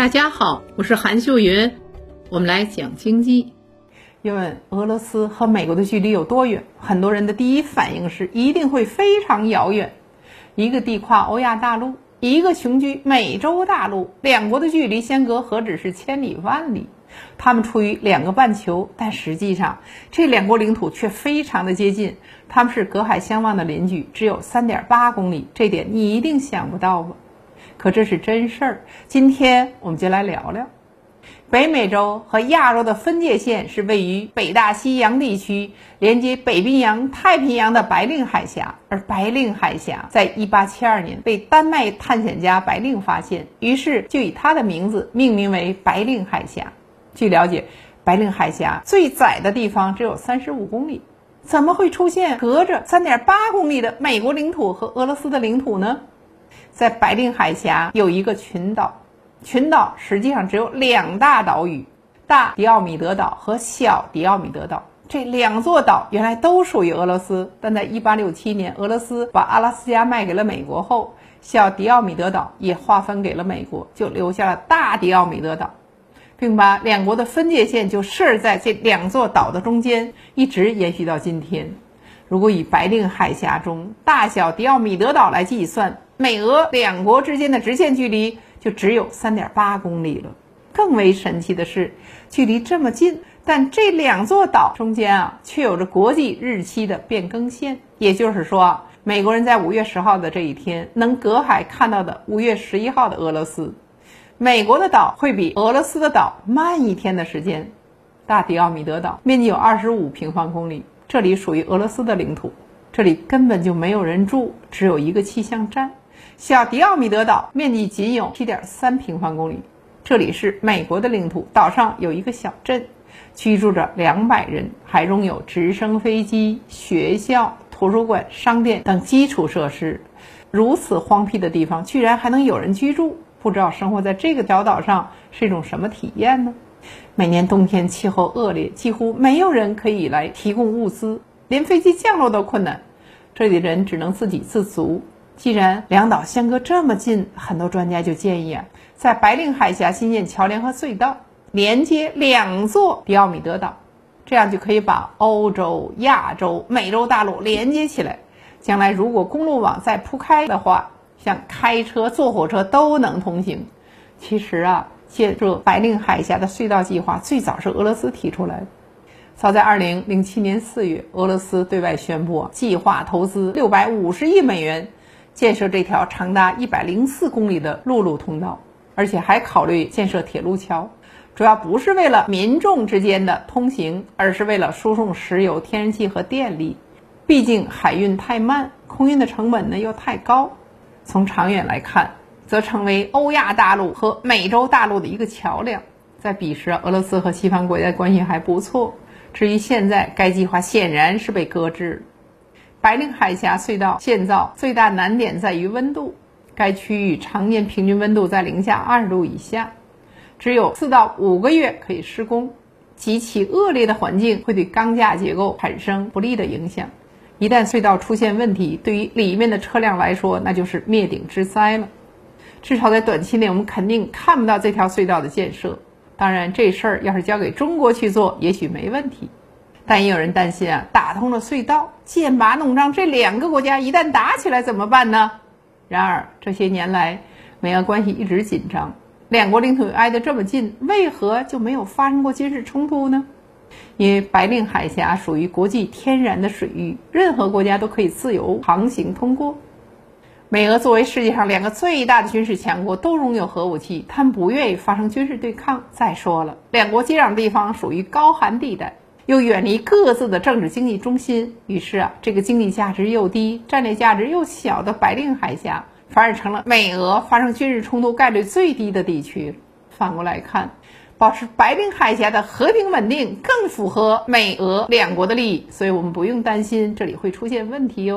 大家好，我是韩秀云，我们来讲经济。因为俄罗斯和美国的距离有多远，很多人的第一反应是一定会非常遥远。一个地跨欧亚大陆，一个雄居美洲大陆，两国的距离相隔何止是千里万里。他们处于两个半球，但实际上这两国领土却非常的接近，他们是隔海相望的邻居，只有 3.8 公里，这点你一定想不到吧？可这是真事儿。今天我们就来聊聊北美洲和亚洲的分界线是位于北大西洋地区，连接北冰洋、太平洋的白令海峡。而白令海峡在1872年被丹麦探险家白令发现，于是就以他的名字命名为白令海峡。据了解，白令海峡最窄的地方只有35公里，怎么会出现隔着 3.8 公里的美国领土和俄罗斯的领土呢？在白令海峡有一个群岛，群岛实际上只有两大岛屿，大迪奥米德岛和小迪奥米德岛。这两座岛原来都属于俄罗斯，但在1867年俄罗斯把阿拉斯加卖给了美国后，小迪奥米德岛也划分给了美国，就留下了大迪奥米德岛，并把两国的分界线就设在这两座岛的中间，一直延续到今天。如果以白令海峡中大小迪奥米德岛来计算，美俄两国之间的直线距离就只有 3.8 公里了。更为神奇的是，距离这么近，但这两座岛中间却有着国际日期的变更线。也就是说，美国人在5月10号的这一天能隔海看到的5月11号的俄罗斯，美国的岛会比俄罗斯的岛慢一天的时间。大迪奥米德岛面积有25平方公里，这里属于俄罗斯的领土，这里根本就没有人住，只有一个气象站。小迪奥米德岛面积仅有 7.3 平方公里，这里是美国的领土，岛上有一个小镇，居住着200人，还拥有直升飞机、学校、图书馆、商店等基础设施。如此荒僻的地方居然还能有人居住，不知道生活在这个小岛上是一种什么体验呢？每年冬天气候恶劣，几乎没有人可以来提供物资，连飞机降落都困难，这里的人只能自给自足。既然两岛相隔这么近，很多专家就建议在白令海峡新建桥梁和隧道，连接两座迪奥米德岛，这样就可以把欧洲、亚洲、美洲大陆连接起来。将来如果公路网再铺开的话，像开车、坐火车都能通行。其实借助白令海峡的隧道计划最早是俄罗斯提出来的。早在2007年4月，俄罗斯对外宣布计划投资650亿美元建设这条长达104公里的陆路通道，而且还考虑建设铁路桥，主要不是为了民众之间的通行，而是为了输送石油、天然气和电力。毕竟海运太慢，空运的成本呢又太高。从长远来看，则成为欧亚大陆和美洲大陆的一个桥梁。在彼时，俄罗斯和西方国家关系还不错。至于现在，该计划显然是被搁置。白令海峡隧道建造最大难点在于温度，该区域常年平均温度在零下20度以下，只有4到5个月可以施工。极其恶劣的环境会对钢架结构产生不利的影响，一旦隧道出现问题，对于里面的车辆来说，那就是灭顶之灾了。至少在短期内，我们肯定看不到这条隧道的建设。当然，这事儿要是交给中国去做，也许没问题。但也有人担心打通了隧道，剑拔弩张，这两个国家一旦打起来怎么办呢？然而，这些年来，美俄关系一直紧张，两国领土挨得这么近，为何就没有发生过军事冲突呢？因为白令海峡属于国际天然的水域，任何国家都可以自由航行通过。美俄作为世界上两个最大的军事强国，都拥有核武器，他们不愿意发生军事对抗。再说了，两国接壤地方属于高寒地带，又远离各自的政治经济中心，于是这个经济价值又低、战略价值又小的白令海峡，反而成了美俄发生军事冲突概率最低的地区。反过来看，保持白令海峡的和平稳定更符合美俄两国的利益，所以我们不用担心这里会出现问题。